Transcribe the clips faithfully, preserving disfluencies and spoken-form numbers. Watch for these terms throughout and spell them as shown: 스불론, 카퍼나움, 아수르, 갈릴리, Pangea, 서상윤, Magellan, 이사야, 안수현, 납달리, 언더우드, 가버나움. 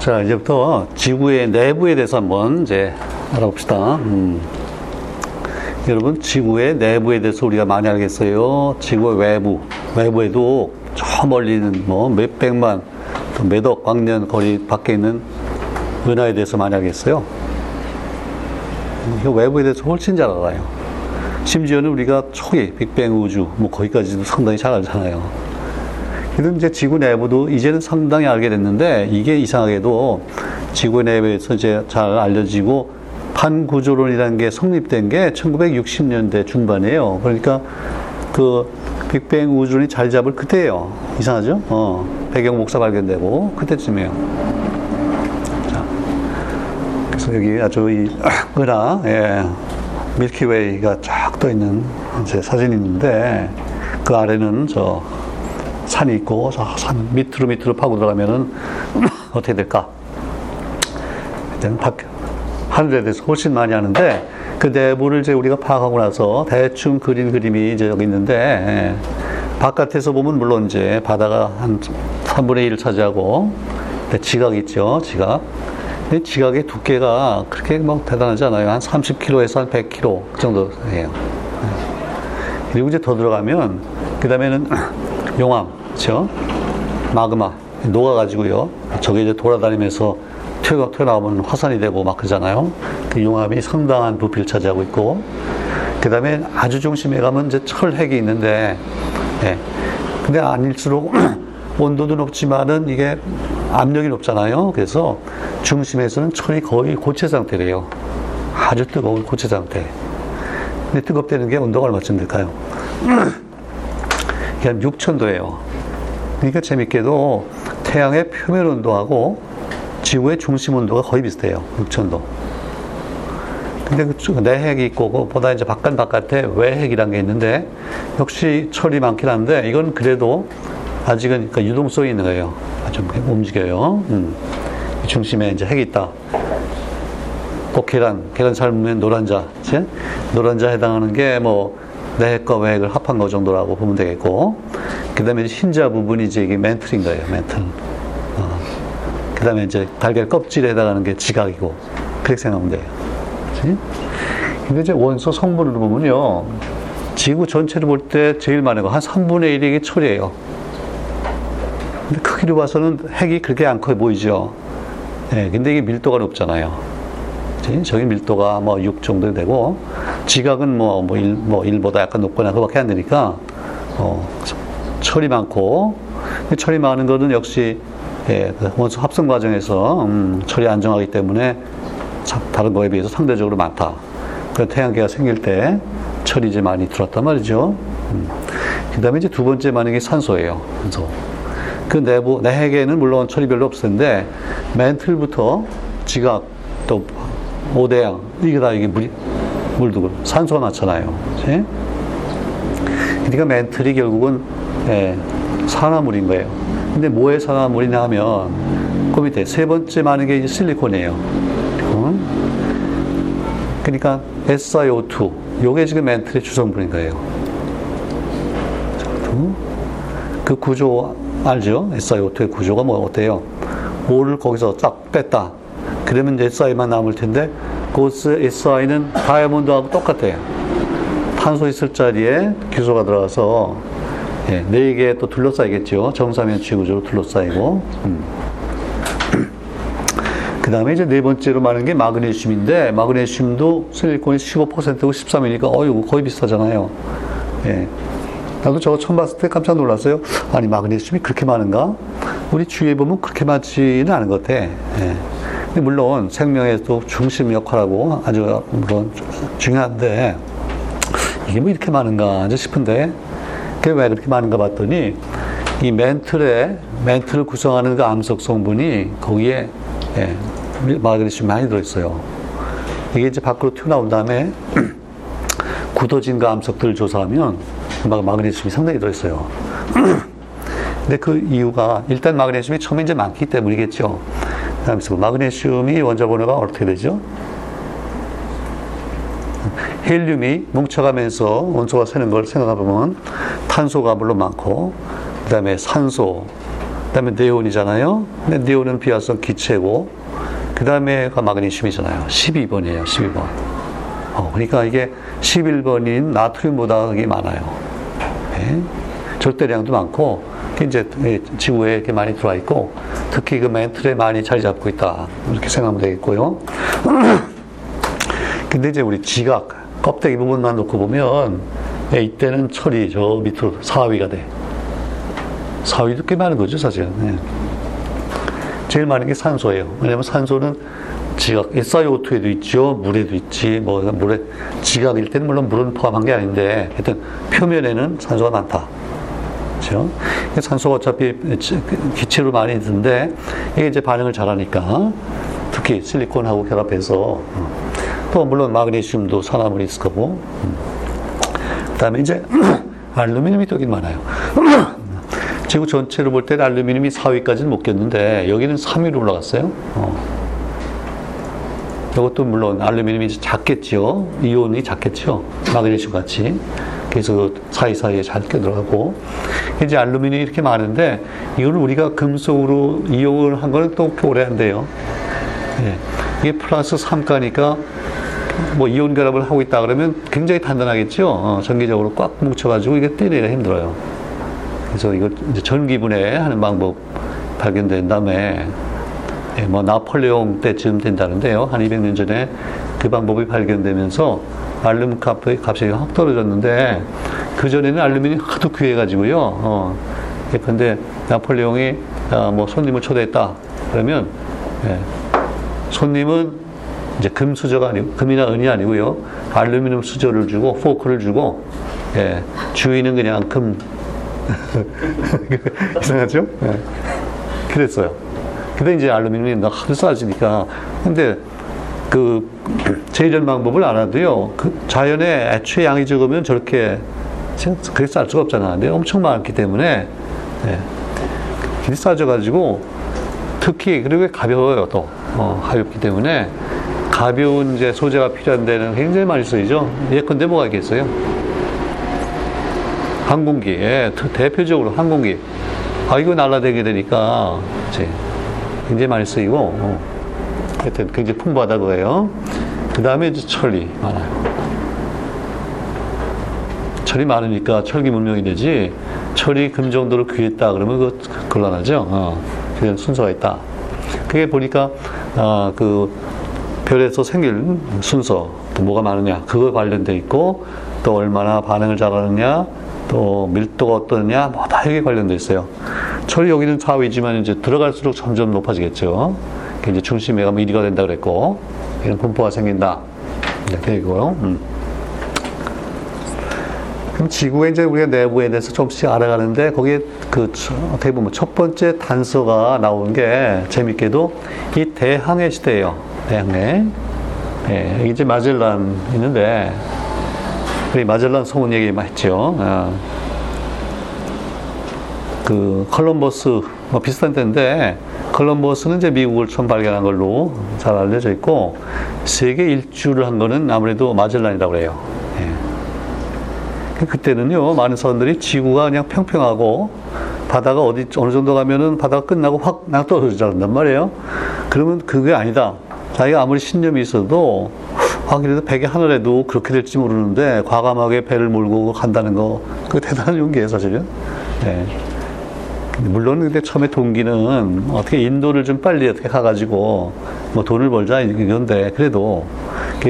자, 이제부터 지구의 내부에 대해서 한번 이제 알아봅시다. 음. 여러분, 지구의 내부에 대해서 우리가 많이 알겠어요. 지구의 외부, 외부에도 저 멀리 있는 뭐 몇백만, 또 몇억 광년 거리 밖에 있는 은하에 대해서 많이 알겠어요. 이 외부에 대해서 훨씬 잘 알아요. 심지어는 우리가 초기 빅뱅 우주 뭐 거기까지도 상당히 잘 알잖아요. 그래도 이제 지구 내부도 이제는 상당히 알게 됐는데, 이게 이상하게도 지구 내부에서 이제 잘 알려지고 반구조론이라는 게 성립된 게 천구백육십 년대 중반이에요. 그러니까 그 빅뱅 우주론이 자리 잡을 그때예요. 이상하죠? 어, 배경 복사 발견되고 그때쯤이에요. 자, 그래서 여기 아주 이 은하, 예, 밀키웨이가 쫙 떠 있는 이제 사진이 있는데, 그 아래는 저 산이 있고, 저 산 밑으로 밑으로 파고 들어가면은 어떻게 될까? 일단 밖에 하늘에 대해서 훨씬 많이 하는데, 그 내부를 이제 우리가 파악하고 나서 대충 그린 그림이 이제 여기 있는데, 예. 바깥에서 보면 물론 이제 바다가 한 삼분의 일을 차지하고, 지각 있죠, 지각. 근데 지각의 두께가 그렇게 막 대단하지 않아요. 한 삼십 킬로미터에서 한 백 킬로미터 그 정도예요. 그리고 이제 더 들어가면, 그 다음에는 용암, 그렇죠? 마그마, 녹아가지고요. 저게 이제 돌아다니면서 튀어, 튀어나오면 화산이 되고 막 그러잖아요. 그 용암이 상당한 부피를 차지하고 있고, 그 다음에 아주 중심에 가면 이제 철핵이 있는데, 예. 근데 아닐수록 온도도 높지만은 이게 압력이 높잖아요. 그래서 중심에서는 철이 거의 고체 상태래요. 아주 뜨거운 고체 상태. 근데 뜨겁다는 게 온도가 얼마쯤 될까요? 이게 한 육천 도예요. 그러니까 재밌게도 태양의 표면 온도하고 지구의 중심 온도가 거의 비슷해요. 육천 도. 근데 그 내핵이 있고, 보다 이제 바깥 바깥에 외핵이란 게 있는데, 역시 철이 많긴 한데, 이건 그래도 아직은 그러니까 유동성이 있는 거예요. 좀 움직여요. 음. 중심에 이제 핵이 있다. 꼭 계란, 계란 삶으면 노란자. 그치? 노란자 해당하는 게 뭐, 내핵과 외핵을 합한 거 정도라고 보면 되겠고, 그 다음에 흰자 부분이 이제 이게 멘틀인 거예요. 멘틀. 그 다음에 이제 달걀 껍질에 해당하는 게 지각이고, 그렇게 생각하면 돼요. 그치? 근데 이제 원소 성분으로 보면요, 지구 전체를 볼 때 제일 많은 거, 한 삼분의 일이 이게 철이에요. 근데 크기로 봐서는 핵이 그렇게 안 커 보이죠? 예, 근데 이게 밀도가 높잖아요. 그치? 저기 밀도가 뭐 육 정도 되고, 지각은 뭐, 뭐, 일, 뭐 일보다 약간 높거나 그 밖에 안 되니까, 어, 철이 많고, 철이 많은 거는 역시 예, 원소 합성 과정에서 음, 철이 안정하기 때문에 다른 거에 비해서 상대적으로 많다. 그래서 태양계가 생길 때 철이 이제 많이 들었단 말이죠. 음. 그 다음에 이제 두 번째 많은 게 산소예요. 산소. 그 내부, 내핵에는 물론 철이 별로 없을 텐데, 멘틀부터 지각, 또 오대양, 이게 다 이게 물, 물도 산소가 많잖아요. 그치? 그러니까 멘틀이 결국은 예, 산화물인 거예요. 근데 뭐에 산화물이냐 하면, 그 밑에 세 번째 많은 게 실리콘이에요. 응? 그러니까 에스아이오투, 요게 지금 멘틀의 주성분인 거예요. 그 구조 알죠? 에스아이오투의 구조가 뭐 어때요? O를 거기서 딱 뺐다. 그러면 이제 에스아이만 남을 텐데, 그 에스아이는 다이아몬드하고 똑같아요. 탄소 있을 자리에 규소가 들어가서 네, 네 개 또 둘러싸이겠죠. 정사면체 구조로 둘러싸이고. 음. 그 다음에 이제 네 번째로 많은 게 마그네슘인데, 마그네슘도 실리콘이 십오 퍼센트고 십삼이니까, 어이구, 거의 비슷하잖아요. 예. 나도 저거 처음 봤을 때 깜짝 놀랐어요. 아니, 마그네슘이 그렇게 많은가? 우리 주위에 보면 그렇게 많지는 않은 것 같아. 예. 근데 물론 생명에도 중심 역할하고 아주, 물론 중요한데, 이게 뭐 이렇게 많은가 싶은데, 그게 왜 그렇게 많은가 봤더니, 이 멘틀에, 멘틀을 구성하는 그 암석 성분이 거기에, 예, 마그네슘이 많이 들어있어요. 이게 이제 밖으로 튀어나온 다음에, 굳어진 그 암석들을 조사하면, 마그네슘이 상당히 들어있어요. 근데 그 이유가, 일단 마그네슘이 처음에 이제 많기 때문이겠죠. 그 다음에 마그네슘이 원자 번호가 어떻게 되죠? 헬륨이 뭉쳐가면서 원소가 새는 걸 생각해보면, 탄소가 물론 많고, 그 다음에 산소, 그 다음에 네온이잖아요. 근데 네온은 비활성 기체고, 그 다음에가 마그네슘이잖아요. 십이 번이에요. 십이 번. 어, 그러니까 이게 십일 번인 나트륨보다 그게 많아요. 네? 절대량도 많고, 이제 지구에 이렇게 많이 들어와 있고, 특히 그 멘틀에 많이 자리 잡고 있다. 이렇게 생각하면 되겠고요. 근데 이제 우리 지각, 껍데기 부분만 놓고 보면, 예, 이때는 철이 저 밑으로 사 위가 돼. 사 위도 꽤 많은 거죠, 사실은. 예. 제일 많은 게 산소예요. 왜냐면 산소는 지각, 에스아이오투에도 있죠, 물에도 있지, 뭐, 물에, 지각일 때는 물론 물은 포함한 게 아닌데, 하여튼 표면에는 산소가 많다. 그렇죠? 산소가 어차피 기체로 많이 있는데, 이게 이제 반응을 잘하니까, 특히 실리콘하고 결합해서, 또 물론 마그네슘도 산화물이 있을 거고, 그 다음에 이제 알루미늄이 또 많아요. 지구 전체를 볼 때는 알루미늄이 사 위까지는 못 꼈는데 여기는 삼 위로 올라갔어요. 어. 이것도 물론 알루미늄이 작겠죠. 이온이 작겠죠. 마그네슘 같이. 그래서 사이사이에 잘 껴들어가고, 이제 알루미늄이 이렇게 많은데 이걸 우리가 금속으로 이용을 한 건 또 오래 한대요. 예. 이게 플러스 삼 가니까 뭐 이온 결합을 하고 있다 그러면 굉장히 단단하겠죠. 어, 전기적으로 꽉 뭉쳐가지고 이게 떼내기가 힘들어요. 그래서 이걸 이제 전기분해 하는 방법 발견된 다음에, 예, 뭐 나폴레옹 때쯤 된다는데요. 한 이백 년 전에 그 방법이 발견되면서 알루미늄 값의 값이 확 떨어졌는데, 그 전에는 알루미늄이 하도 귀해가지고요. 어, 예, 근데 나폴레옹이 아, 뭐 손님을 초대했다 그러면, 예, 손님은 이제 금 수저가 아니고, 금이나 은이 아니고요, 알루미늄 수저를 주고 포크를 주고, 예, 주인은 그냥 금. 이상하죠? 예. 그랬어요. 근데 이제 알루미늄이 하도 싸지니까. 근데 그 제전 방법을 안 하도요, 그 자연에 애초에 양이 적으면 저렇게 그렇게 쌀 수가 없잖아. 근데 엄청 많기 때문에, 예, 그게 싸져가지고, 특히 그리고 가벼워요 또. 어, 가볍기 때문에 가벼운 이제 소재가 필요한 데는 굉장히 많이 쓰이죠. 예컨대 뭐가 있겠어요? 항공기. 예, 대표적으로 항공기. 아, 이거 날아다니게 되니까 그치? 굉장히 많이 쓰이고, 어. 하여튼 굉장히 풍부하다 그래요. 그 다음에 이제 철이 많아요. 철이 많으니까 철기 문명이 되지, 철이 금 정도로 귀했다 그러면 그거 곤란하죠. 어. 그냥 순서가 있다. 그게 보니까 아, 그 별에서 생길 순서, 또 뭐가 많으냐, 그거 관련돼 있고, 또 얼마나 반응을 잘하느냐, 또 밀도가 어떠느냐, 뭐 다 여기 관련돼 있어요. 철이 여기는 사 위지만 이제 들어갈수록 점점 높아지겠죠. 이제 중심에 가면 일 위가 된다 그랬고, 이런 분포가 생긴다. 이렇게 되고요. 음. 그럼 지구의 이제 우리가 내부에 대해서 조금씩 알아가는데, 거기에 그 어떻게 보면 첫 번째 단서가 나온 게 재밌게도 이 대항해 시대예요. 대항해. 예, 이제 마젤란 있는데, 우리 마젤란 소문 얘기 많이 했죠. 아. 그 콜럼버스 뭐 비슷한 때인데, 콜럼버스는 이제 미국을 처음 발견한 걸로 잘 알려져 있고, 세계 일주를 한 거는 아무래도 마젤란이라고 그래요. 예. 그때는요, 많은 사람들이 지구가 그냥 평평하고, 바다가 어디, 어느 정도 가면은 바다가 끝나고 확 낭 떨어지자는단 말이에요. 그러면 그게 아니다. 자기가 아무리 신념이 있어도, 아, 그래도 백의 하늘에도 그렇게 될지 모르는데, 과감하게 배를 몰고 간다는 거, 그게 대단한 용기예요, 사실은. 네. 물론, 근데 처음에 동기는 어떻게 인도를 좀 빨리 어떻게 가가지고, 뭐 돈을 벌자, 이건데, 그래도,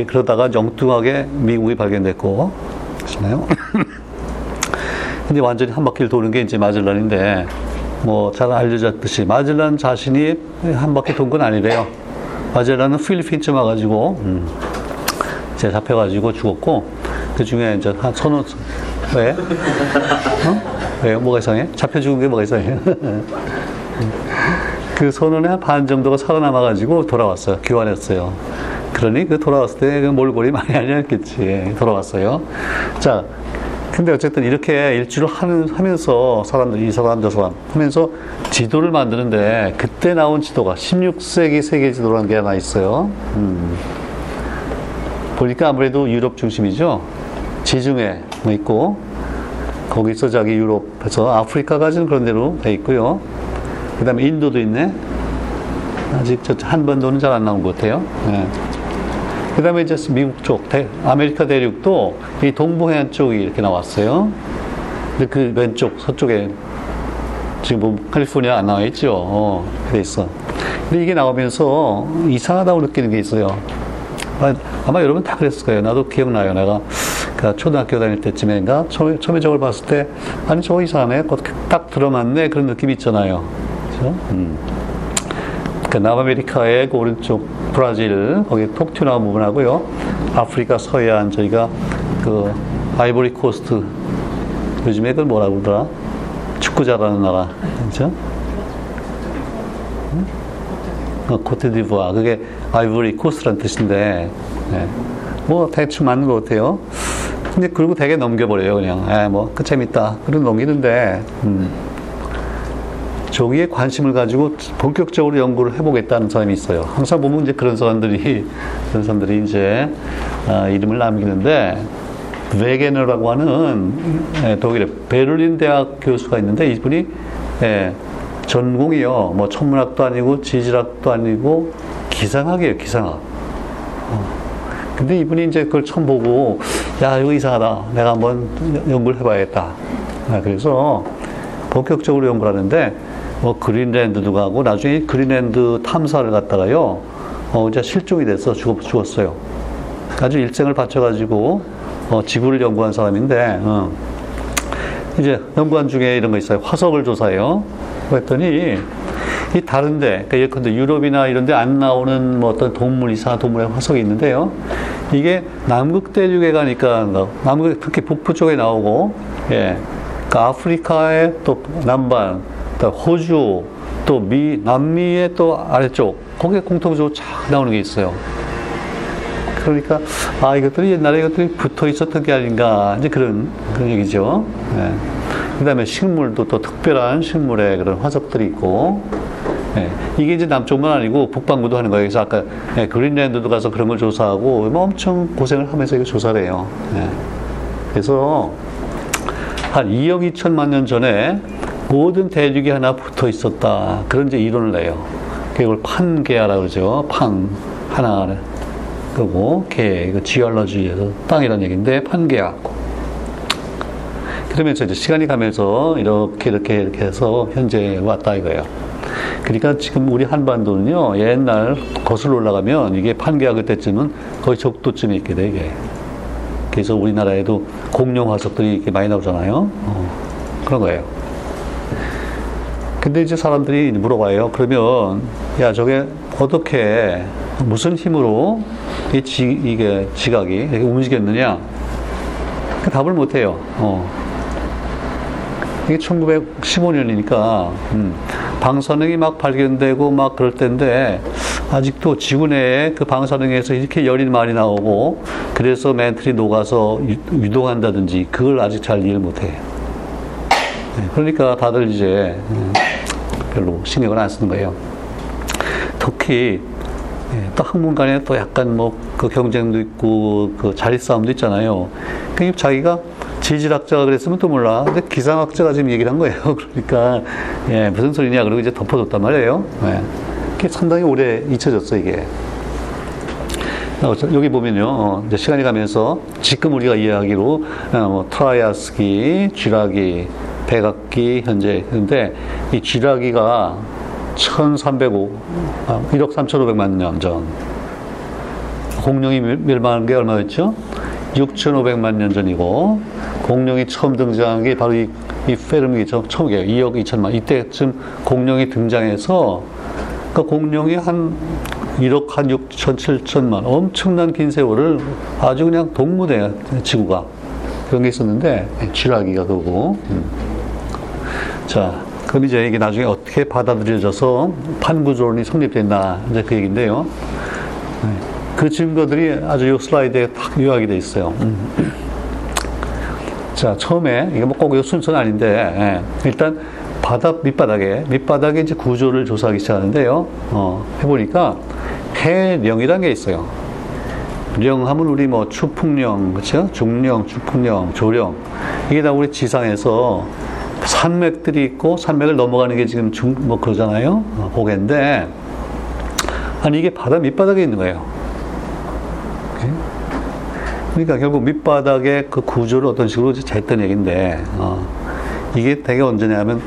그러다가 영뚱하게 미국이 발견됐고, 아시나요? 근데 완전히 한 바퀴를 도는 게 이제 마젤란인데, 뭐 잘 알려졌듯이 마젤란 자신이 한 바퀴 돈 건 아니래요. 마젤란은 필리핀쯤 와가지고 음, 이제 잡혀가지고 죽었고, 그 중에 이제 한 서너 왜? 어? 왜요? 뭐가 이상해? 잡혀 죽은 게 뭐가 이상해? 그 서너의 한 반 정도가 살아남아가지고 돌아왔어요. 귀환했어요. 그러니 그 돌아왔을 때 그 몰골이 많이 아니었겠지. 돌아왔어요. 자, 근데 어쨌든 이렇게 일주를 하는, 하면서 사람들, 이 사람, 저 사람 하면서 지도를 만드는데, 그때 나온 지도가 십육 세기 세계 지도라는 게 하나 있어요. 음. 보니까 아무래도 유럽 중심이죠. 지중해 뭐 있고, 거기서 자기 유럽에서 아프리카까지는 그런 대로 돼 있고요. 그 다음에 인도도 있네. 아직 저 한반도는 잘 안 나온 것 같아요. 예. 그 다음에 이제 미국 쪽, 대, 아메리카 대륙도 이 동부해안 쪽이 이렇게 나왔어요. 근데 그 왼쪽, 서쪽에 지금 뭐 캘리포니아 안 나와 있죠. 어, 그래 있어. 근데 이게 나오면서 이상하다고 느끼는 게 있어요. 아마, 아마 여러분 다 그랬을 거예요. 나도 기억나요. 내가 그러니까 초등학교 다닐 때쯤인가 처음에, 처음에 저걸 봤을 때 아니 저거 이상하네. 딱 들어맞네. 그런 느낌이 있잖아요. 그렇죠? 음. 그러니까 남아메리카의 그 오른쪽 브라질 거기 톡 튀어나온 부분하고요. 아프리카 서해안 저희가 그 아이보리 코스트 요즘에 그걸 뭐라고 그러더라? 축구 잘하는 나라. 그렇죠? 음? 어, 코트디부아. 그게 아이보리 코스트란 뜻인데 네. 뭐 대충 맞는 것 같아요. 근데 그리고 되게 넘겨버려요. 그냥 에, 뭐 그 재밌다. 그리고 넘기는데 음. 저기에 관심을 가지고 본격적으로 연구를 해보겠다는 사람이 있어요. 항상 보면 이제 그런 사람들이 그런 사람들이 이제 어, 이름을 남기는데 베게너라고 하는 에, 독일의 베를린 대학 교수가 있는데 이분이 에, 전공이요. 뭐 천문학도 아니고 지질학도 아니고 기상학이에요. 기상학. 어. 근데 이분이 이제 그걸 처음 보고 야 이거 이상하다. 내가 한번 연구를 해봐야겠다. 아, 그래서 본격적으로 연구를 하는데 뭐 그린랜드도 가고 나중에 그린랜드 탐사를 갔다가요. 어, 이제 실종이 돼서 죽었, 죽었어요. 아주 일생을 바쳐가지고 어, 지구를 연구한 사람인데 어. 이제 연구한 중에 이런 거 있어요. 화석을 조사해요. 그랬더니 이 다른데, 그러니까 예컨대 유럽이나 이런데 안 나오는 뭐 어떤 동물 이상한 동물의 화석이 있는데요. 이게 남극 대륙에 가니까 남극 특히 북부 쪽에 나오고, 예, 그러니까 아프리카의 또 남반, 또 호주, 또 미 남미의 또 아래쪽 거기에 공통적으로 쫙 나오는 게 있어요. 그러니까 아 이것들이 옛날에 이것들이 붙어 있었던 게 아닌가 이제 그런 그런 얘기죠. 예. 그다음에 식물도 또 특별한 식물의 그런 화석들이 있고. 예, 이게 이제 남쪽만 아니고 북반구도 하는 거예요. 그래서 아까 예, 그린랜드도 가서 그런 걸 조사하고 뭐 엄청 고생을 하면서 이거 조사를 해요. 예, 그래서 한 이억 이천만 년 전에 모든 대륙이 하나 붙어 있었다. 그런 이제 이론을 내요. 이걸 판게아라고 그러죠. 판 하나 그리고 게 이거 지얼러지에서 땅이라는 얘기인데 판게아. 그러면서 이제 시간이 가면서 이렇게 이렇게 이렇게 해서 현재 왔다 이거예요. 그러니까 지금 우리 한반도는요 옛날 거슬러 올라가면 이게 판게아 그때쯤은 거의 적도쯤에 있게 돼 이게. 그래서 우리나라에도 공룡 화석들이 이렇게 많이 나오잖아요. 어, 그런 거예요. 근데 이제 사람들이 물어봐요. 그러면 야 저게 어떻게 무슨 힘으로 이 지, 이게 지각이 이렇게 움직였느냐? 그 답을 못 해요. 어. 이게 천구백십오 년이니까 음, 방사능이 막 발견되고 막 그럴 때인데 아직도 지구 내에 그 방사능에서 이렇게 열이 많이 나오고 그래서 멘틀이 녹아서 유동한다든지 그걸 아직 잘 이해를 못해요. 네, 그러니까 다들 이제 음, 별로 신경을 안 쓰는 거예요. 특히 예, 또 학문 간에 또 약간 뭐 그 경쟁도 있고 그 자리 싸움도 있잖아요. 그러니까 자기가 지질학자가 그랬으면 또 몰라. 근데 기상학자가 지금 얘기를 한 거예요. 그러니까 예, 무슨 소리냐 그러고 이제 덮어줬단 말이에요. 예. 그게 상당히 오래 잊혀졌어 이게. 여기 보면요, 어, 이제 시간이 가면서 지금 우리가 이해하기로 어, 뭐 트라이아스기, 쥐라기, 백악기 현재 근데 이 쥐라기가 천삼백오, 아, 일억 삼천오백만 년 전. 공룡이 멸망한 게 얼마였죠? 육천오백만 년 전이고, 공룡이 처음 등장한 게 바로 이, 이 페르미 처음이에요. 이억 이천만. 이때쯤 공룡이 등장해서, 그러니까 공룡이 한 일억, 한 육천, 칠천만. 엄청난 긴 세월을 아주 그냥 동무대야, 지구가. 그런 게 있었는데, 쥐라기가 그거고. 음. 자. 그럼 이제 이게 나중에 어떻게 받아들여져서 판구조론이 성립됐나 이제 그 얘기인데요. 그 증거들이 아주 이 슬라이드에 딱 요약이 돼 있어요. 음. 자 처음에 이게 뭐 꼭 이 순서는 아닌데 예, 일단 바다 밑바닥에 밑바닥에 이제 구조를 조사하기 시작하는데요. 어, 해보니까 해령이라는 게 있어요. 령하면 우리 뭐 추풍령, 그렇죠? 중령, 추풍령, 조령 이게 다 우리 지상에서 산맥들이 있고 산맥을 넘어가는 게 지금 중, 뭐 그러잖아요. 어, 고개인데 아니 이게 바다 밑바닥에 있는 거예요. 오케이? 그러니까 결국 밑바닥의 그 구조를 어떤 식으로 쟀던 얘기인데 어, 이게 되게 언제냐면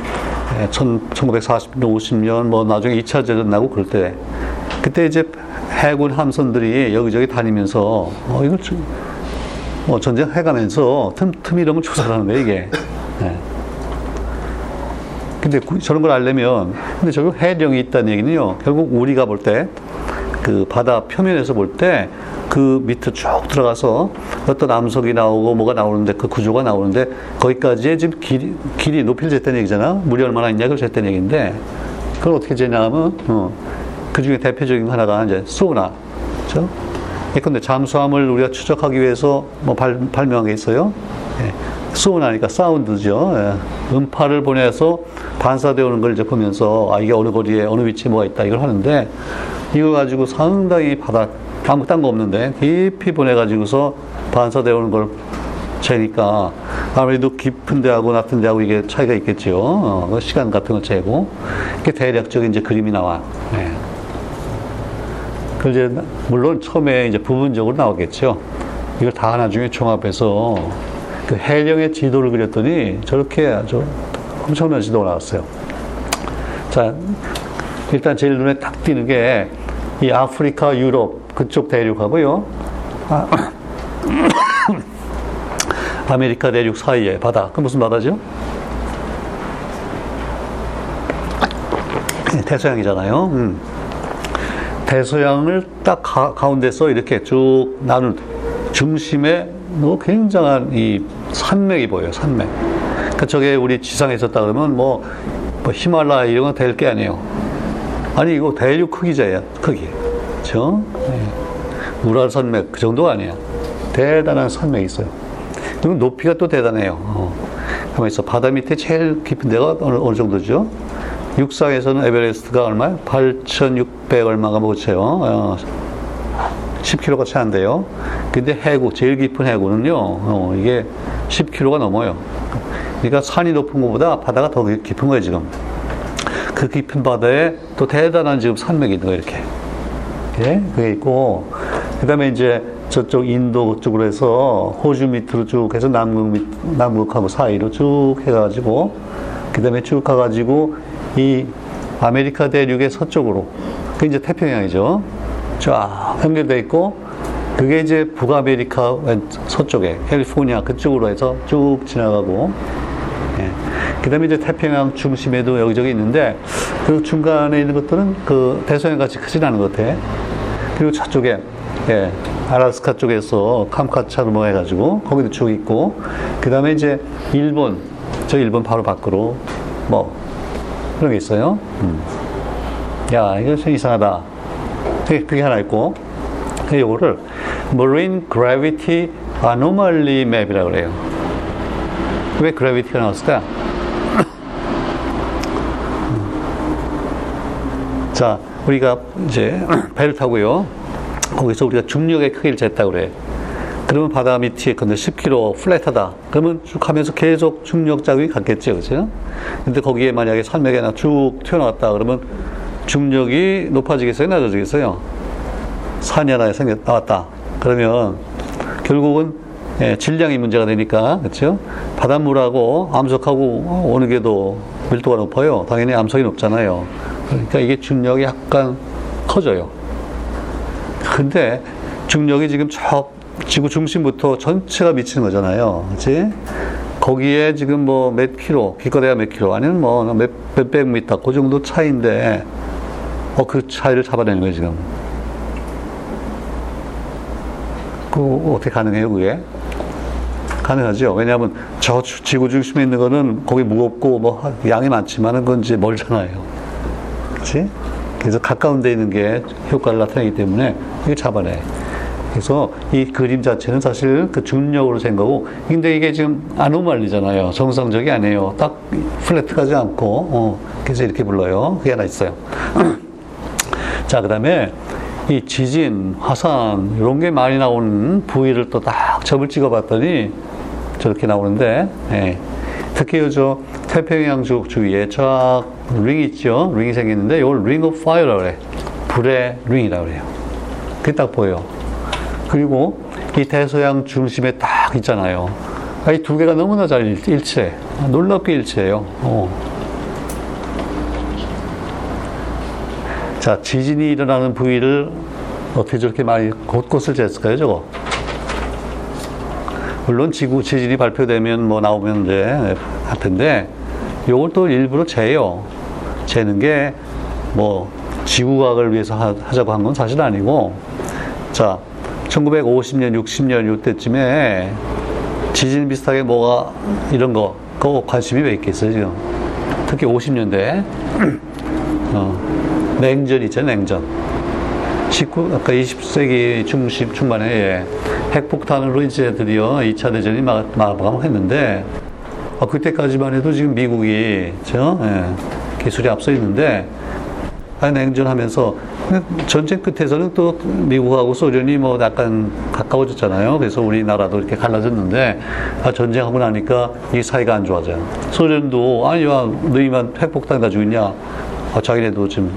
천구백사십 년, 오십 년 뭐 나중에 이 차 대전 나고 그럴 때 그때 이제 해군 함선들이 여기저기 다니면서 어, 이걸 뭐 전쟁 해가면서 틈, 틈 이런 걸 조사하는 거예요 이게. 네. 근데 저런 걸 알려면 근데 결국 해령이 있다는 얘기는요 결국 우리가 볼 때 그 바다 표면에서 볼 때 그 밑에 쭉 들어가서 어떤 암석이 나오고 뭐가 나오는데 그 구조가 나오는데 거기까지의 지금 길이, 길이 높이를 쟀다는 얘기잖아. 물이 얼마나 있냐 그걸 쟀다는 얘기인데 그걸 어떻게 재냐면 어, 그 중에 대표적인 하나가 이제 소나 그렇죠? 예컨대 잠수함을 우리가 추적하기 위해서 뭐 발, 발명한 게 있어요. 예. 소나니까 사운드죠. 예. 음파를 보내서 반사되어 오는 걸 이제 보면서 아 이게 어느 거리에 어느 위치에 뭐가 있다 이걸 하는데 이거 가지고 상당히 바다 아무 딴 거 없는데 깊이 보내가지고서 반사되어 오는 걸 재니까 아무래도 깊은 데하고 낮은 데하고 이게 차이가 있겠죠. 어, 시간 같은 걸 재고 이렇게 대략적인 이제 그림이 나와. 예. 이제 물론 처음에 이제 부분적으로 나오겠죠. 이걸 다 나중에 종합해서 그 해령의 지도를 그렸더니 저렇게 아주 엄청난 지도가 나왔어요. 자, 일단 제일 눈에 딱 띄는 게 이 아프리카, 유럽 그쪽 대륙하고요. 아, 아메리카 대륙 사이에 바다. 그 무슨 바다죠? 대서양이잖아요. 음. 대서양을 딱 가, 가운데서 이렇게 쭉 나눈 중심에 뭐 굉장한 이 산맥이 보여요. 산맥. 그러니까 저게 우리 지상에 있었다 그러면 뭐, 뭐 히말라야 이런 건 될 게 아니에요. 아니 이거 대륙 크기잖아요. 크기. 그렇죠? 네. 우랄 산맥 그 정도가 아니야. 대단한 산맥이 있어요. 그리고 높이가 또 대단해요. 어. 가만히 있어. 바다 밑에 제일 깊은 데가 어느, 어느 정도죠? 육상에서는 에베레스트가 얼마야? 팔천육백 얼마가 못 채요. 어, 십 킬로미터가 채 안 돼요. 근데 해구, 제일 깊은 해구는요, 어, 이게 십 킬로미터가 넘어요. 그러니까 산이 높은 것보다 바다가 더 깊은 거예요, 지금. 그 깊은 바다에 또 대단한 지금 산맥이 있는 거예요, 이렇게. 예? 그게 있고, 그 다음에 이제 저쪽 인도 쪽으로 해서 호주 밑으로 쭉 해서 남극 밑, 남극하고 사이로 쭉 해가지고, 그 다음에 쭉 가가지고, 이 아메리카 대륙의 서쪽으로 그게 이제 태평양이죠. 쫙 연결되어 있고 그게 이제 북아메리카 서쪽에 캘리포니아 그쪽으로 해서 쭉 지나가고 예. 그 다음에 이제 태평양 중심에도 여기저기 있는데 그 중간에 있는 것들은 그 대서양같이 크진 않은 것 같아. 그리고 저쪽에 예, 알래스카 쪽에서 캄카차로 뭐 해가지고 거기도 쭉 있고 그 다음에 이제 일본 저 일본 바로 밖으로 뭐 그런 게 있어요. 음. 야, 이거 참 이상하다. 그게, 그게 하나 있고, 요거를 Marine Gravity Anomaly Map이라고 그래요. 왜 Gravity가 나왔을까? 자, 우리가 이제 배를 타고요. 거기서 우리가 중력의 크기를 쟀다고 그래. 그러면 바다 밑에 근데 십 킬로미터 플랫하다. 그러면 쭉 하면서 계속 중력 자극이 갔겠죠, 그죠? 근데 거기에 만약에 산맥에 하나 쭉 튀어나왔다 그러면 중력이 높아지겠어요, 낮아지겠어요? 산이 하나 생겨 나왔다. 그러면 결국은 예, 질량이 문제가 되니까, 그렇죠? 바닷물하고 암석하고 어느 게 더 밀도가 높아요. 당연히 암석이 높잖아요. 그러니까 이게 중력이 약간 커져요. 근데 중력이 지금 쭉 지구 중심부터 전체가 미치는 거잖아요. 그치? 거기에 지금 뭐 몇 킬로, 기껏해야 몇 킬로, 아니면 뭐 몇, 몇백 미터, 그 정도 차이인데, 어, 그 차이를 잡아내는 거예요, 지금. 그거 어떻게 가능해요, 그게? 가능하죠. 왜냐하면 저 지구 중심에 있는 거는 거기 무겁고 뭐 양이 많지만은 그건 이제 멀잖아요. 그치? 그래서 가까운 데 있는 게 효과를 나타내기 때문에 이게 잡아내. 그래서 이 그림 자체는 사실 그 중력으로 잰 거고 근데 이게 지금 아노말리잖아요. 정상적이 아니에요. 딱 플랫 가지 않고 어, 그래서 이렇게 불러요. 그게 하나 있어요. 자, 그 다음에 이 지진, 화산 이런 게 많이 나오는 부위를 또 딱 점을 찍어 봤더니 저렇게 나오는데 예. 특히 요 저 태평양 지구 주위에 쫙 링이 있죠? 링이 생겼는데 이걸 링 오브 파이어라고 그래. 불의 링이라고 그래요. 그게 딱 보여요. 그리고 이 대서양 중심에 딱 있잖아요. 이 두 개가 너무나 잘 일치해. 놀랍게 일치해요. 어. 자, 지진이 일어나는 부위를 어떻게 저렇게 많이 곳곳을 쟀을까요, 저거? 물론 지구 지진이 발표되면 뭐 나오면 이제 할 텐데, 요걸 또 일부러 재요. 재는 게 뭐 지구과학을 위해서 하자고 한 건 사실 아니고, 자, 천구백오십 년, 육십 년 요때쯤에 지진 비슷하게 뭐가 이런 거, 그거 관심이 왜 있겠어요, 지금? 특히 오십 년대. 어. 냉전 있잖아요, 냉전. 아까 이십 세기 중십, 중반에 핵폭탄으로 이제 드디어 이 차 대전이 막, 마감했는데, 아, 그때까지만 해도 지금 미국이, 그렇죠? 예, 기술이 앞서 있는데, 아, 냉전하면서, 전쟁 끝에서는 또 미국하고 소련이 뭐 약간 가까워졌잖아요. 그래서 우리나라도 이렇게 갈라졌는데, 아, 전쟁하고 나니까 이 사이가 안 좋아져요. 소련도, 아니, 야, 너희만 핵폭탄 가지고 있냐? 아, 자기네도 지금.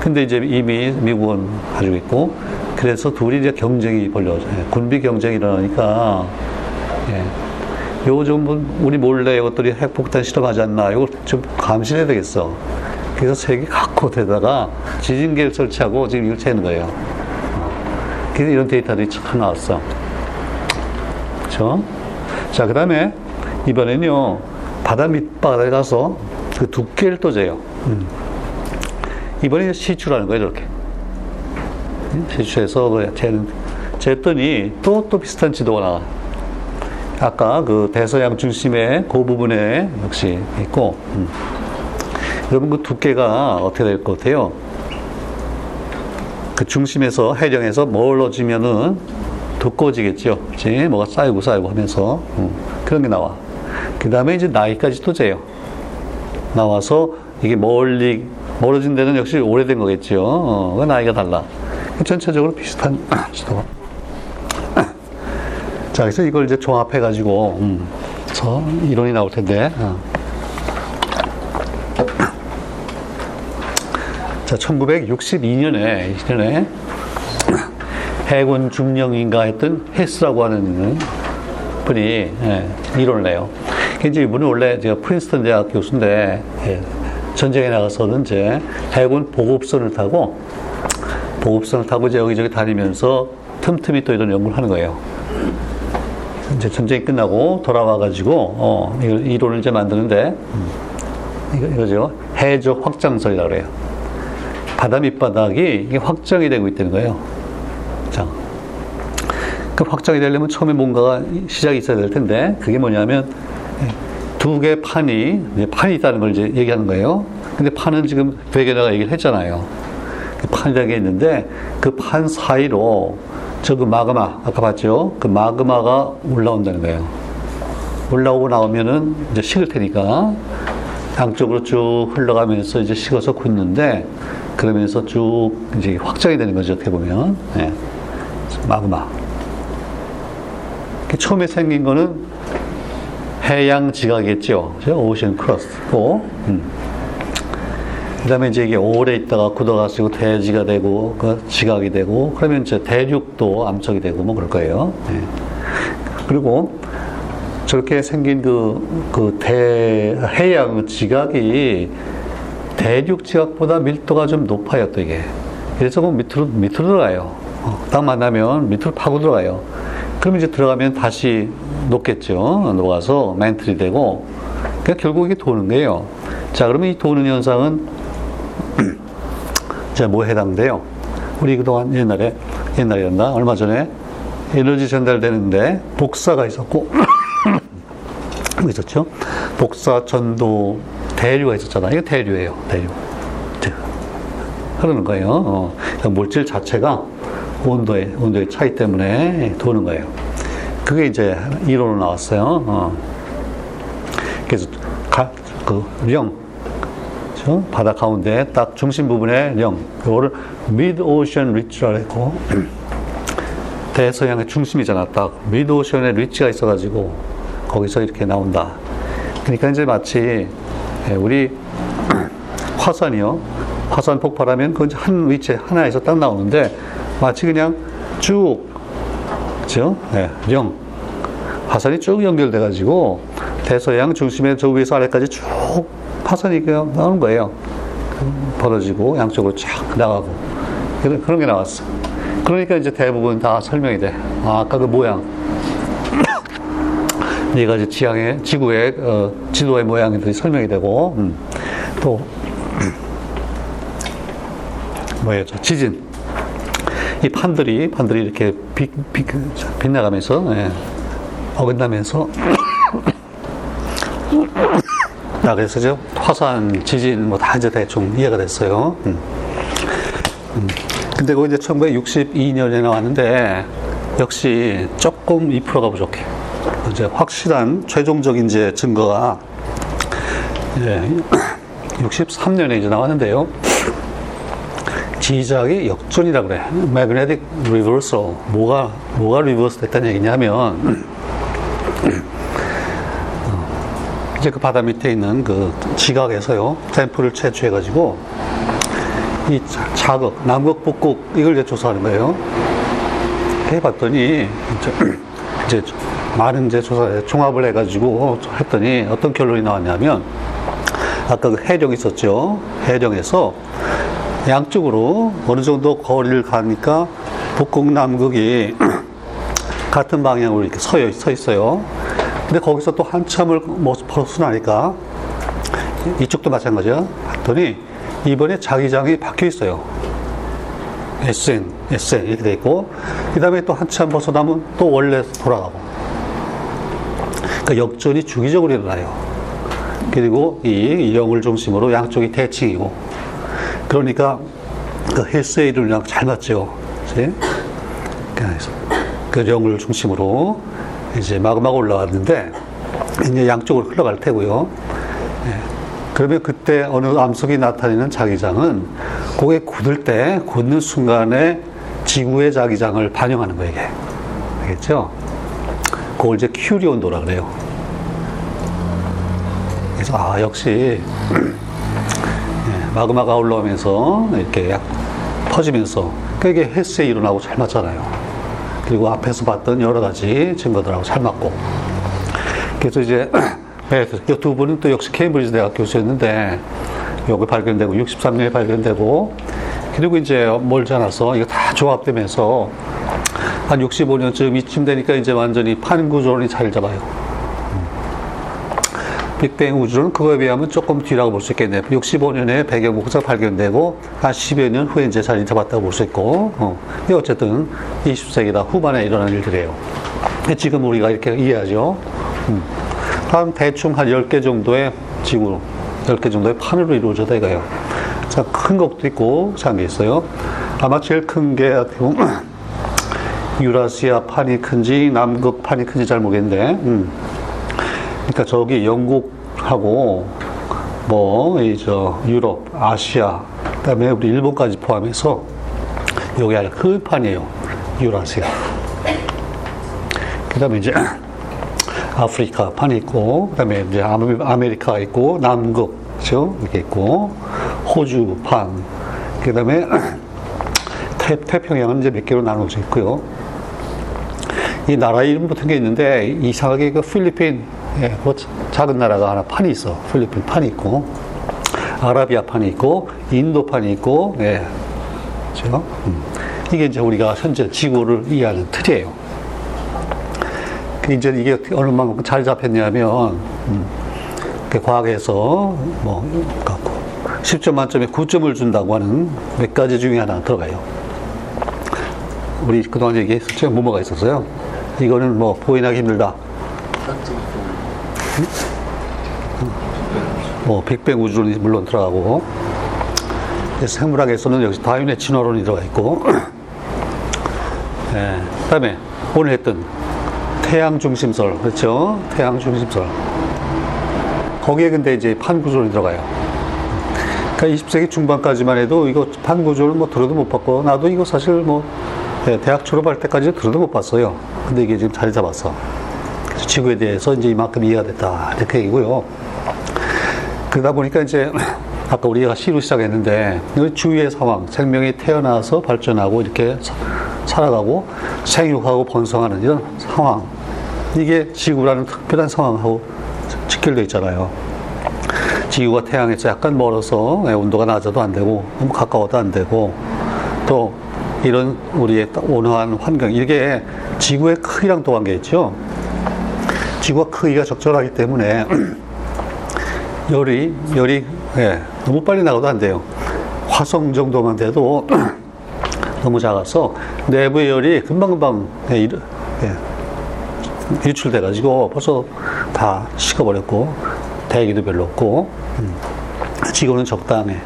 근데 이제 이미 미국은 가지고 있고, 그래서 둘이 이제 경쟁이 벌려져요. 군비 경쟁이 일어나니까, 예. 요 좀, 우리 몰래 이것들이 핵폭탄 실험하지 않나, 이걸 좀 감시해야 되겠어. 그래서 세계 각곳에다가 지진계를 설치하고 지금 이걸 채는 거예요. 그래서 이런 데이터들이 참 나왔어. 그쵸? 자, 그 다음에, 이번에는요, 바다 밑바닥에 가서 그 두께를 또 재요. 음. 이번에 시추라는 거예요, 이렇게. 시추에서 쟀더니 또, 또 비슷한 지도가 나와. 아까 그 대서양 중심의 그 부분에 역시 있고, 음. 여러분 그 두께가 어떻게 될 것 같아요? 그 중심에서, 해령에서 멀어지면은 두꺼워지겠죠. 그치? 뭐가 쌓이고 쌓이고 하면서, 음. 그런 게 나와. 그 다음에 이제 나이까지 또 재요. 나와서 이게 멀리, 멀어진 데는 역시 오래된 거겠죠. 어, 나이가 달라. 전체적으로 비슷한 지도. 자, 그래서 이걸 이제 종합해가지고, 음, 그래서 이론이 나올 텐데. 어. 자, 천구백육십이 년에, 이 년에 해군 중령인가 했던 헤스라고 하는 분이, 예, 이론을 내요. 이제 이분은 원래 제가 프린스턴 대학 교수인데, 예, 전쟁에 나가서는 이제 해군 보급선을 타고, 보급선을 타고 이제 여기저기 다니면서 틈틈이 또 이런 연구를 하는 거예요. 이제 전쟁이 끝나고 돌아와가지고, 어, 이론을 이제 만드는데, 이거, 이거죠. 해적 확장설이라고 그래요. 바다 밑바닥이 이게 확장이 되고 있다는 거예요. 자. 그 확장이 되려면 처음에 뭔가가 시작이 있어야 될 텐데, 그게 뭐냐면, 두 개의 판이, 이제 판이 있다는 걸 이제 얘기하는 거예요. 근데 판은 지금 베개다가 얘기를 했잖아요. 그 판이라는 게 있는데, 그 판 사이로 저 그 마그마, 아까 봤죠? 그 마그마가 올라온다는 거예요. 올라오고 나오면은 이제 식을 테니까, 양쪽으로 쭉 흘러가면서 이제 식어서 굳는데, 그러면서 쭉 이제 확장이 되는 거죠, 어떻게 보면. 예. 마그마. 처음에 생긴 거는 해양 지각이겠죠. 오션 크러스트고, 음. 그 다음에 이제 이게 오래 있다가 굳어가지고 대지가 되고, 그 지각이 되고, 그러면 이제 대륙도 암석이 되고, 뭐 그럴 거예요. 예. 그리고 저렇게 생긴 그, 그 대, 해양 지각이 대륙 지각보다 밀도가 좀 높아요, 또 이게. 그래서 그 밑으로, 밑으로 들어가요. 어, 딱 만나면 밑으로 파고 들어가요. 그럼 이제 들어가면 다시 녹겠죠. 녹아서 멘틀이 되고, 그러니까 결국 이게 도는 거예요. 자, 그러면 이 도는 현상은 자, 뭐에 해당돼요? 우리 그동안 옛날에 옛날이었나 얼마 전에 에너지 전달되는데 복사가 있었고 있었죠. 복사 전도 대류가 있었잖아. 이거 대류예요. 대류 흐르는 거예요. 어. 그러니까 물질 자체가 온도의, 온도의 차이 때문에 도는 거예요. 그게 이제 이론으로 나왔어요. 어. 그래서, 가, 그, 령. 그렇죠? 바다 가운데 딱 중심 부분에 령. 이거를 mid-ocean ridge라고 했고, 대서양의 중심이잖아. 딱 mid-ocean의 리치가 있어가지고, 거기서 이렇게 나온다. 그러니까 이제 마치 우리 화산이요, 화산 폭발하면 그 한 위치 하나에서 딱 나오는데 마치 그냥 쭉, 그죠? 네, 영. 화산이 쭉 연결돼가지고 대서양 중심에 저 위에서 아래까지 쭉 화산이 그냥 나오는 거예요. 벌어지고 양쪽으로 쫙 나가고 그런, 그런 게 나왔어. 그러니까 이제 대부분 다 설명이 돼. 아, 아까 그 모양. 네 가지 지향의, 지구의, 어, 지도의 모양들이 설명이 되고, 음. 또, 뭐예요? 지진. 이 판들이, 판들이 이렇게 빛, 빛, 빛나가면서, 예, 어긋나면서, 아, 그래서죠. 화산, 지진, 뭐 다 이제 대충 이해가 됐어요. 음. 음. 근데 그거 이제 천구백육십이 년에 나왔는데, 역시 조금 이 퍼센트가 부족해. 이제 확실한 최종적인 이제 증거가 이제 육십삼 년에 이제 나왔는데요. 지자기 역전이라고 그래. Magnetic reversal. 뭐가, 뭐가 리버스 됐다는 얘기냐면, 이제 그 바다 밑에 있는 그 지각에서요, 샘플을 채취해가지고, 이 자극, 남극, 북극, 이걸 이제 조사하는 거예요. 해 봤더니, 이제, 이제 많은 이제 조사에 종합을 해가지고 했더니 어떤 결론이 나왔냐면, 아까 그 해령 있었죠. 해령에서 양쪽으로 어느 정도 거리를 가니까 북극, 남극이 같은 방향으로 이렇게 서요, 서 있어요. 근데 거기서 또 한참을 벗어나니까 이쪽도 마찬가지야. 했더니 이번에 자기장이 박혀 있어요. 에스엔, 에스엔 이렇게 돼 있고, 그 다음에 또 한참 벗어나면 또 원래 돌아가고. 그러니까 역전이 주기적으로 일어나요. 그리고 이 영을 중심으로 양쪽이 대칭이고, 그러니까 그 헬스웨이를 잘 맞죠. 그치? 그래서 그 영을 중심으로 이제 마구마구 올라왔는데 이제 양쪽으로 흘러갈 테고요. 예. 그러면 그때 어느 암석이 나타내는 자기장은 고개 굳을 때, 굳는 순간에 지구의 자기장을 반영하는 거예요. 이게. 알겠죠? 그걸 이제 큐리 온도라 그래요. 그래서, 아, 역시, 예, 마그마가 올라오면서 이렇게 약 퍼지면서, 그게 헬스에 일어나고 잘 맞잖아요. 그리고 앞에서 봤던 여러 가지 증거들하고 잘 맞고. 그래서 이제, 네, 이 두 분은 또 역시 케임브리지 대학 교수였는데, 여기 발견되고, 육십삼 년에 발견되고, 그리고 이제 멀지 않아서, 이거 다 조합되면서, 한 육십오 년쯤 이쯤 되니까 이제 완전히 판구조론이 자리를 잡아요. 빅뱅 우주론 그거에 비하면 조금 뒤라고 볼 수 있겠네요. 육십오 년에 배경 목사 발견되고 한 십여 년 후에 이제 자리를 잡았다고 볼 수 있고, 어. 어쨌든 이십 세기다 후반에 일어난 일들이에요. 지금 우리가 이렇게 이해하죠. 음. 한 대충 한 열 개 정도의 지구, 열 개 정도의 판으로 이루어져다 이거예요. 자, 큰 것도 있고 작은 게 있어요. 아마 제일 큰 게 유라시아 판이 큰지 남극 판이 큰지 잘 모르겠는데, 음. 그러니까 저기 영국하고 뭐 이 저 유럽, 아시아, 그다음에 우리 일본까지 포함해서 여기 아래 큰 판이에요. 유라시아. 그다음에 이제 아프리카 판이 있고, 그다음에 이제 아메리카 있고, 남극, 그렇죠? 이렇게 있고, 호주 판, 그다음에 태평양은 이제 몇 개로 나눠져 있고요. 이 나라 이름 붙은 게 있는데, 이상하게 그 필리핀, 예, 뭐 작은 나라가 하나 판이 있어. 필리핀 판이 있고, 아라비아 판이 있고, 인도 판이 있고, 예. 그렇죠? 음. 이게 이제 우리가 현재 지구를 이해하는 틀이에요. 이제 이게 어느 만큼 잘 잡혔냐면, 음, 과학에서 뭐, 십 점 만점에 구 점을 준다고 하는 몇 가지 중에 하나 들어가요. 우리 그동안 얘기했었죠? 뭐뭐가 있었어요? 이거는 뭐 부인하기 힘들다. 뭐 빅뱅 우주론이 물론 들어가고, 생물학에서는 역시 다윈의 진화론이 들어가 있고, 네, 그다음에 오늘 했던 태양 중심설, 그렇죠? 태양 중심설. 거기에 근데 이제 판구조론이 들어가요. 그러니까 이십 세기 중반까지만 해도 이거 판구조론 뭐 들어도 못 봤고, 나도 이거 사실 뭐 네, 대학 졸업할 때까지 들어도 못 봤어요. 근데 이게 지금 자리 잡았어. 지구에 대해서 이제 이만큼 이해가 됐다. 이렇게 얘기고요. 그러다 보니까 이제 아까 우리가 C로 시작했는데 주위의 상황, 생명이 태어나서 발전하고 이렇게 살아가고 생육하고 번성하는 이런 상황, 이게 지구라는 특별한 상황하고 직결되어 있잖아요. 지구가 태양에서 약간 멀어서 온도가 낮아도 안 되고 너무 가까워도 안 되고, 또 이런 우리의 온화한 환경, 이게 지구의 크기랑 또 관계 있죠. 지구가 크기가 적절하기 때문에 열이 열이 예, 너무 빨리 나가도 안 돼요. 화성 정도만 돼도 너무 작아서 내부의 열이 금방금방 예, 일, 예, 유출돼가지고 벌써 다 식어버렸고 대기도 별로 없고, 음, 지구는 적당해.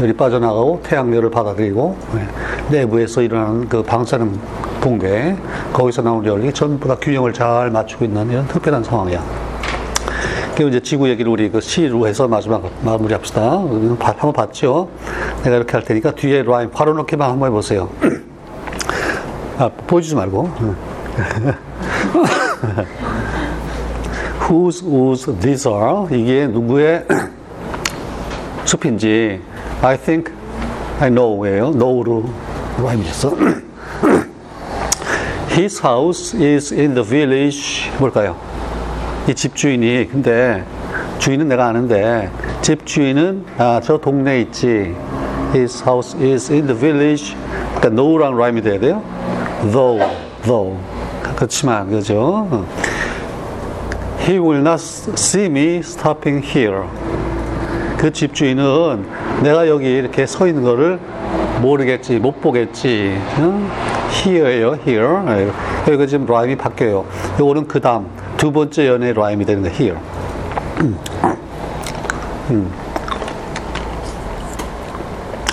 열이 빠져나가고 태양열을 받아들이고 예, 내부에서 일어나는 그 방사능 붕괴, 거기서 나오는 열이 전부 다 균형을 잘 맞추고 있는 이런 특별한 상황이야. 이제 지구 얘기를 우리 그 C로 해서 마지막 마무리 합시다. 한번 봤죠? 내가 이렇게 할 테니까 뒤에 라인, 바로 넣기만 한번 해보세요. 아, 보여주지 말고. Whose, whose, these are. 이게 누구의 숲인지, I think, I know예요. know로 라인이었어. His house is in the village. 뭘까요? 이 집주인이, 근데 주인은 내가 아는데 집주인은 아, 저 동네에 있지. His house is in the village. 그러니까 know랑 rhyme이 돼야 돼요. Though, though. 그렇지만, 그죠? He will not see me stopping here. 그 집주인은 내가 여기 이렇게 서 있는 거를 모르겠지, 못 보겠지. 응? Here예요, here. 여기가 지금 rhyme이 바뀌어요. 요거는 그 다음. 두 번째 연애의 라임이 되는 거예요. Here. 음. 음.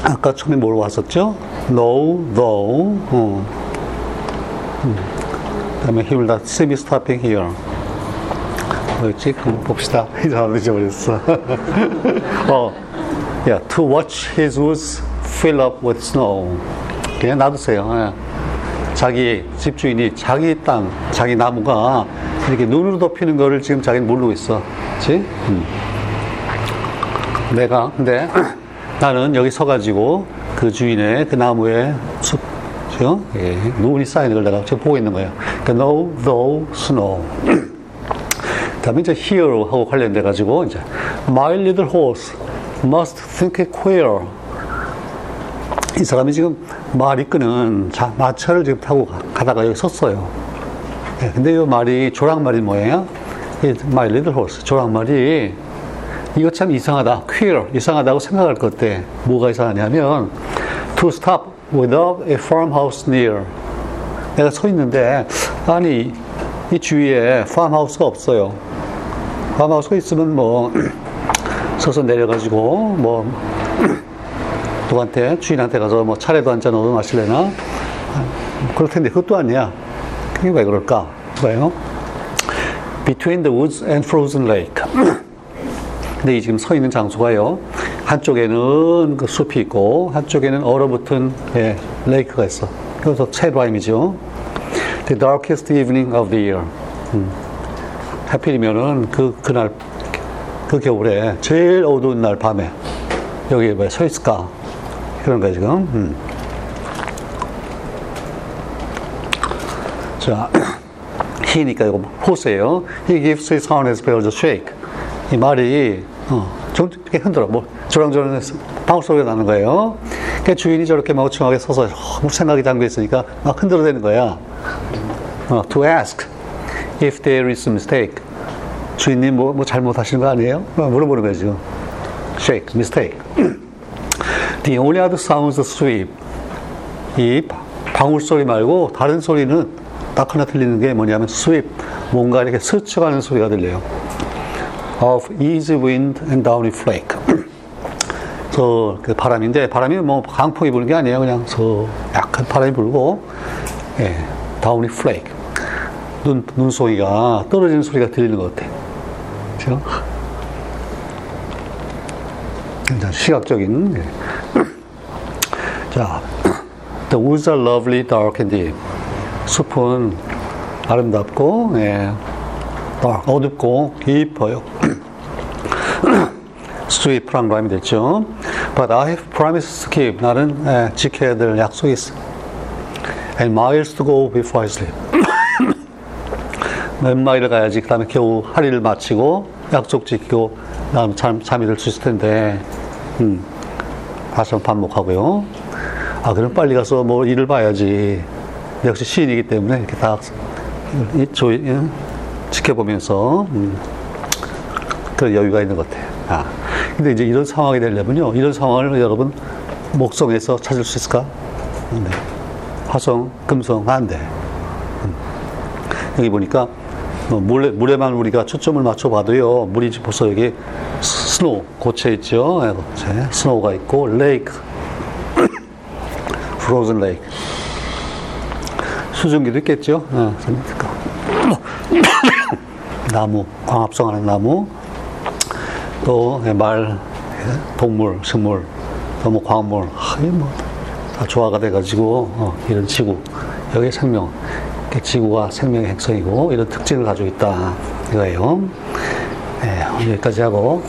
아까 처음에 뭘 왔었죠? No, though. 음. 음. 그 다음에 he will not see me stopping here. 뭐였지? 한번 봅시다. 이상한 거 잊어버렸어. 어. Yeah, to watch his woods fill up with snow. 그냥 놔두세요. 자기 집주인이 자기 땅, 자기 나무가 이렇게 눈으로 덮이는 거를 지금 자기는 모르고 있어. 그치? 음. 내가, 근데 나는 여기 서가지고 그 주인의 그 나무에 숲, 그죠? 예. 눈이 쌓이는 걸 내가 지금 보고 있는 거예요. 그러니까 no, though, snow. 그 다음에 이제 here 하고 관련돼가지고, 이제 my little horse must think it queer. 이 사람이 지금 말이 끄는 자, 마차를 지금 타고 가다가 여기 섰어요. 네, 근데 이 말이, 조랑말이 뭐예요? My little horse. 조랑말이, 이거 참 이상하다. queer. 이상하다고 생각할 것 때, 뭐가 이상하냐면, to stop without a farmhouse near. 내가 서 있는데, 아니, 이 주위에 farmhouse가 없어요. farmhouse가 있으면 뭐, 서서 내려가지고, 뭐, 누구한테, 주인한테 가서 뭐 차례도 한잔 얻어 마실래나? 그럴 텐데, 그것도 아니야. 그게 왜 그럴까? 뭐예요? Between the woods and frozen lake. 근데 이 지금 서 있는 장소가요, 한쪽에는 그 숲이 있고, 한쪽에는 얼어붙은, 예, 레이크가 있어. 그래서 첫 라임이죠. The darkest evening of the year. 음. 하필이면은 그, 그날, 그 겨울에, 제일 어두운 날 밤에, 여기 왜 서 있을까? 이런 거야, 지금. 음. 자, he니까 이거 호스예요. He gives his horn as bells a shake. 이 말이 어, 좀 이렇게 흔들어, 뭐 조랑조랑 방울 소리가 나는 거예요. 그러니까 주인이 저렇게 멍청하게 서서 어, 생각이 담겨 있으니까 막 흔들어대는 거야. 어, to ask if there is a mistake. 주인님 뭐, 뭐 잘못하시는 거 아니에요? 물어보는 거예요 지금. Shake, mistake. The only other sounds is sweep. 이 방울 소리 말고 다른 소리는 딱 하나 들리는 게 뭐냐면 sweep, 뭔가 이렇게 스쳐가는 소리가 들려요. Of easy wind and downy flake. 저 그 바람인데, 바람이 뭐 강풍이 부는 게 아니에요. 그냥 저 약간 바람이 불고, 예, downy flake, 눈 눈송이가 떨어지는 소리가 들리는 것 같아요. 그렇죠? 일단 시각적인. 예. 자, the woods are lovely, dark and deep. 숲은 아름답고, 예, 딱 어둡고 깊어요. 스위프랑 라임이 됐죠. But I have promised to keep. 나는 에, 지켜야 될 약속이 있어. And miles to go before I sleep. 몇 마일을 가야지 그 다음에 겨우 하리를 마치고 약속 지키고 다음 잠, 잠이 들 수 있을 텐데. 음. 다시 한번 반복하고요. 아, 그럼 빨리 가서 뭐 일을 봐야지. 역시 시인이기 때문에 이렇게 다 조이, 지켜보면서 음, 그 여유가 있는 것 같아요. 아, 근데 이제 이런 상황이 되려면요, 이런 상황을 여러분 목성에서 찾을 수 있을까? 네. 화성, 금성 안 돼. 음. 여기 보니까 뭐 물에, 물에만 우리가 초점을 맞춰봐도요, 물이 벌써 여기 스노우 고체 있죠, 네, 고체 스노우가 있고 레이크, 프로즌 레이크. 수증기도 있겠죠. 아, 나무, 광합성하는 나무, 또 말, 동물, 식물, 또 뭐 광물, 뭐 다 조화가 돼가지고 어, 이런 지구, 여기 생명, 지구가 생명의 핵성이고 이런 특징을 가지고 있다 이거예요. 네, 여기까지 하고.